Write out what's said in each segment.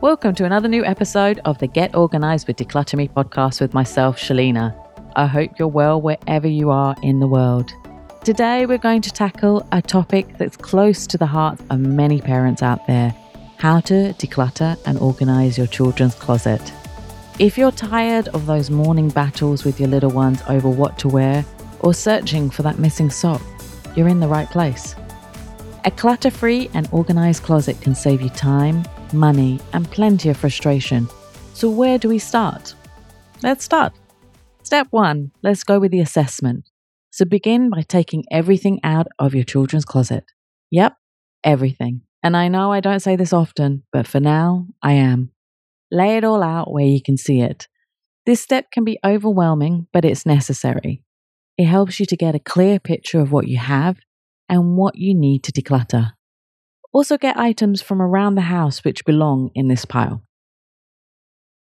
Welcome to another new episode of the Get Organized with Declutter Me podcast with myself, Shelina. I hope you're well wherever you are in the world. Today, we're going to tackle a topic that's close to the hearts of many parents out there, how to declutter and organize your children's closet. If you're tired of those morning battles with your little ones over what to wear or searching for that missing sock, you're in the right place. A clutter-free and organized closet can save you time, money, and plenty of frustration. So where do we start? Let's start. Step 1, let's go with the assessment. So begin by taking everything out of your children's closet. Yep, everything. And I know I don't say this often, but for now, I am. Lay it all out where you can see it. This step can be overwhelming, but it's necessary. It helps you to get a clear picture of what you have and what you need to declutter. Also get items from around the house which belong in this pile.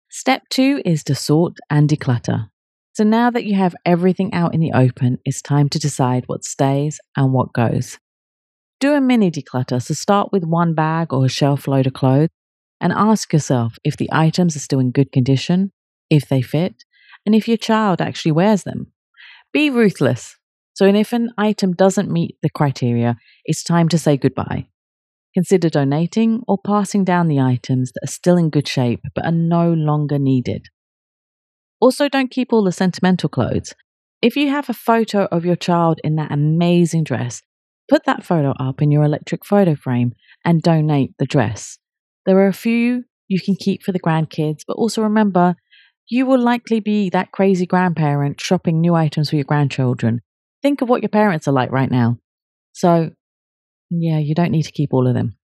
Step 2 is to sort and declutter. So now that you have everything out in the open, it's time to decide what stays and what goes. Do a mini declutter, so start with one bag or a shelf load of clothes and ask yourself if the items are still in good condition, if they fit, and if your child actually wears them. Be ruthless. So if an item doesn't meet the criteria, it's time to say goodbye. Consider donating or passing down the items that are still in good shape but are no longer needed. Also, don't keep all the sentimental clothes. If you have a photo of your child in that amazing dress, put that photo up in your electric photo frame and donate the dress. There are a few you can keep for the grandkids, but also remember, you will likely be that crazy grandparent shopping new items for your grandchildren. Think of what your parents are like right now. So, yeah, you don't need to keep all of them.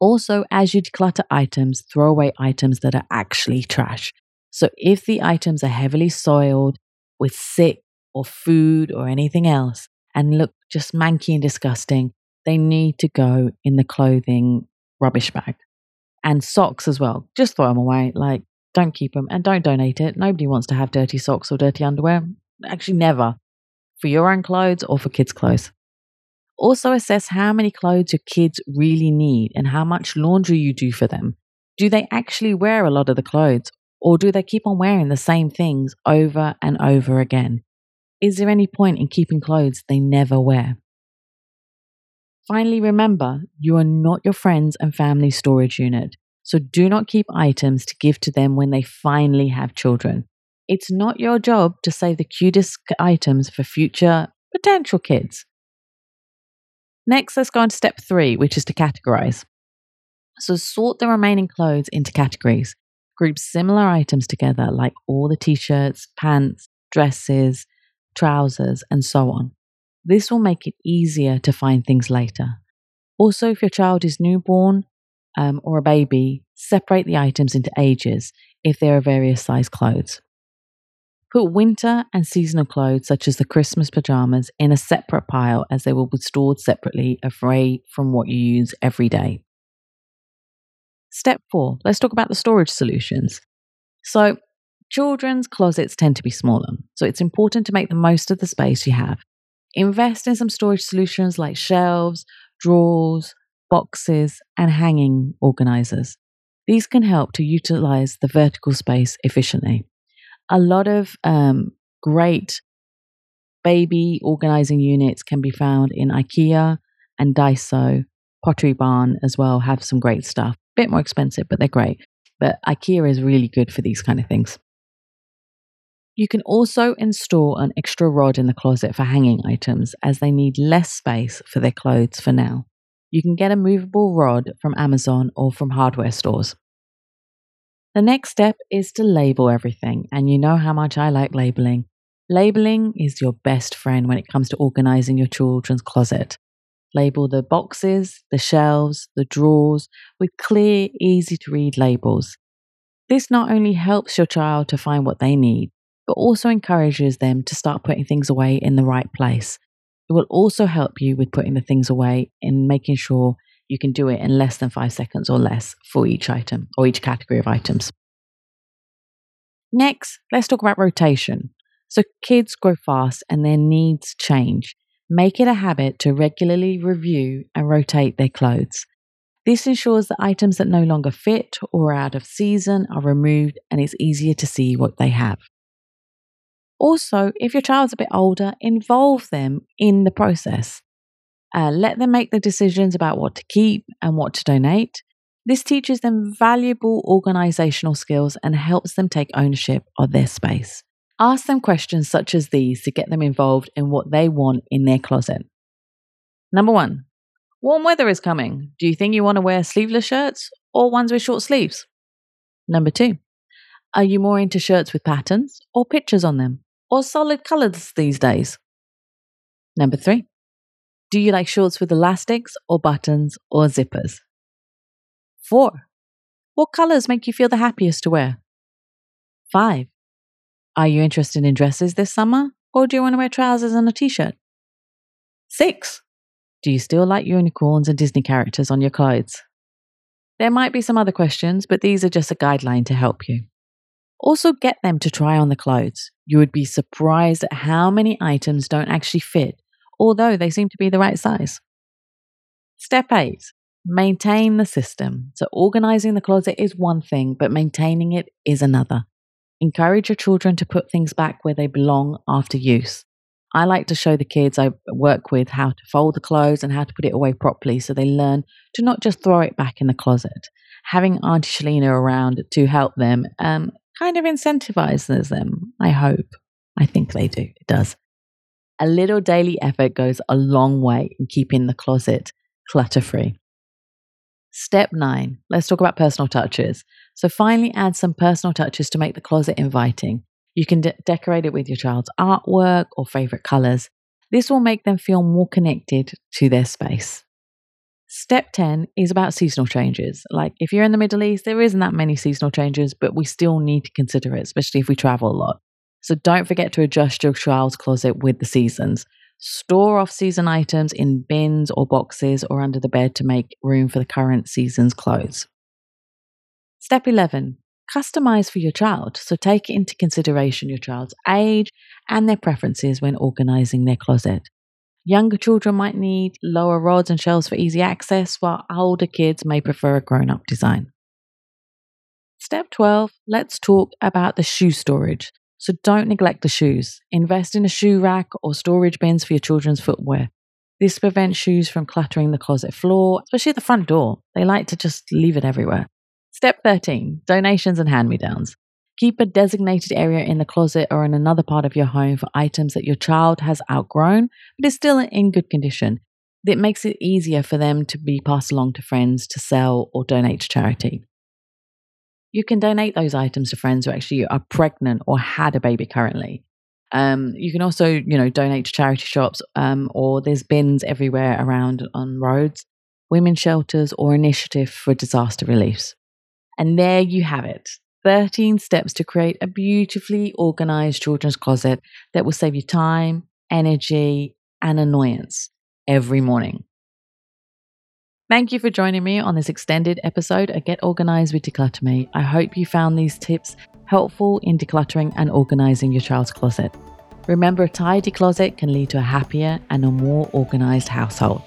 Also, as you declutter items, throw away items that are actually trash. So if the items are heavily soiled with sick or food or anything else and look just manky and disgusting, they need to go in the clothing rubbish bag. And socks as well. Just throw them away. Like, don't keep them and don't donate it. Nobody wants to have dirty socks or dirty underwear. Actually, never. For your own clothes or for kids' clothes. Also assess how many clothes your kids really need and how much laundry you do for them. Do they actually wear a lot of the clothes, or do they keep on wearing the same things over and over again? Is there any point in keeping clothes they never wear? Finally, remember, you are not your friends and family storage unit, so do not keep items to give to them when they finally have children. It's not your job to save the cutest items for future potential kids. Next, let's go on to step 3, which is to categorize. So sort the remaining clothes into categories. Group similar items together, like all the t-shirts, pants, dresses, trousers, and so on. This will make it easier to find things later. Also, if your child is newborn or a baby, separate the items into ages if there are various size clothes. Put winter and seasonal clothes, such as the Christmas pajamas, in a separate pile as they will be stored separately, away from what you use every day. Step 4, let's talk about the storage solutions. So, children's closets tend to be smaller, so it's important to make the most of the space you have. Invest in some storage solutions like shelves, drawers, boxes, and hanging organizers. These can help to utilize the vertical space efficiently. A lot of great baby organizing units can be found in IKEA and Daiso. Pottery Barn as well have some great stuff. A bit more expensive, but they're great. But IKEA is really good for these kind of things. You can also install an extra rod in the closet for hanging items as they need less space for their clothes for now. You can get a movable rod from Amazon or from hardware stores. The next step is to label everything, and you know how much I like labeling. Labeling is your best friend when it comes to organizing your children's closet. Label the boxes, the shelves, the drawers with clear, easy-to-read labels. This not only helps your child to find what they need, but also encourages them to start putting things away in the right place. It will also help you with putting the things away and making sure you can do it in less than 5 seconds or less for each item or each category of items. Next, let's talk about rotation. So kids grow fast and their needs change. Make it a habit to regularly review and rotate their clothes. This ensures that items that no longer fit or are out of season are removed, and it's easier to see what they have. Also, if your child's a bit older, involve them in the process. Let them make the decisions about what to keep and what to donate. This teaches them valuable organizational skills and helps them take ownership of their space. Ask them questions such as these to get them involved in what they want in their closet. Number 1. Warm weather is coming. Do you think you want to wear sleeveless shirts or ones with short sleeves? Number 2. Are you more into shirts with patterns or pictures on them or solid colors these days? Number 3. Do you like shorts with elastics or buttons or zippers? 4. What colors make you feel the happiest to wear? 5. Are you interested in dresses this summer or do you want to wear trousers and a t-shirt? 6. Do you still like unicorns and Disney characters on your clothes? There might be some other questions, but these are just a guideline to help you. Also, get them to try on the clothes. You would be surprised at how many items don't actually fit, although they seem to be the right size. Step 8. Maintain the system. So organizing the closet is one thing, but maintaining it is another. Encourage your children to put things back where they belong after use. I like to show the kids I work with how to fold the clothes and how to put it away properly so they learn to not just throw it back in the closet. Having Auntie Shalina around to help them kind of incentivizes them, I hope. I think they do. It does. A little daily effort goes a long way in keeping the closet clutter-free. Step 9. Let's talk about personal touches. So finally add some personal touches to make the closet inviting. You can decorate it with your child's artwork or favorite colors. This will make them feel more connected to their space. Step 10 is about seasonal changes. Like if you're in the Middle East, there isn't that many seasonal changes, but we still need to consider it, especially if we travel a lot. So don't forget to adjust your child's closet with the seasons. Store off-season items in bins or boxes or under the bed to make room for the current season's clothes. Step 11. Customize for your child, so take into consideration your child's age and their preferences when organizing their closet. Younger children might need lower rods and shelves for easy access, while older kids may prefer a grown-up design. Step 12, let's talk about the shoe storage. So don't neglect the shoes. Invest in a shoe rack or storage bins for your children's footwear. This prevents shoes from cluttering the closet floor, especially at the front door. They like to just leave it everywhere. Step 13, donations and hand-me-downs. Keep a designated area in the closet or in another part of your home for items that your child has outgrown but is still in good condition. It makes it easier for them to be passed along to friends to sell or donate to charity. You can donate those items to friends who actually are pregnant or had a baby currently. You can also, donate to charity shops or there's bins everywhere around on roads, women's shelters or initiative for disaster reliefs. And there you have it, 13 steps to create a beautifully organized children's closet that will save you time, energy, and annoyance every morning. Thank you for joining me on this extended episode of Get Organized with Declutter Me. I hope you found these tips helpful in decluttering and organizing your child's closet. Remember, a tidy closet can lead to a happier and a more organized household.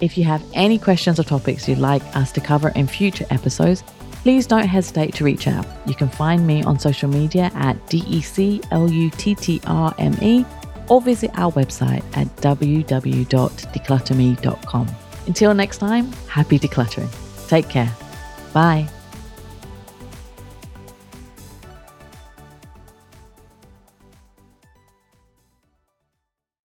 If you have any questions or topics you'd like us to cover in future episodes, please don't hesitate to reach out. You can find me on social media at decluttrme or visit our website at www.decluttrme.com. Until next time, happy decluttering. Take care. Bye.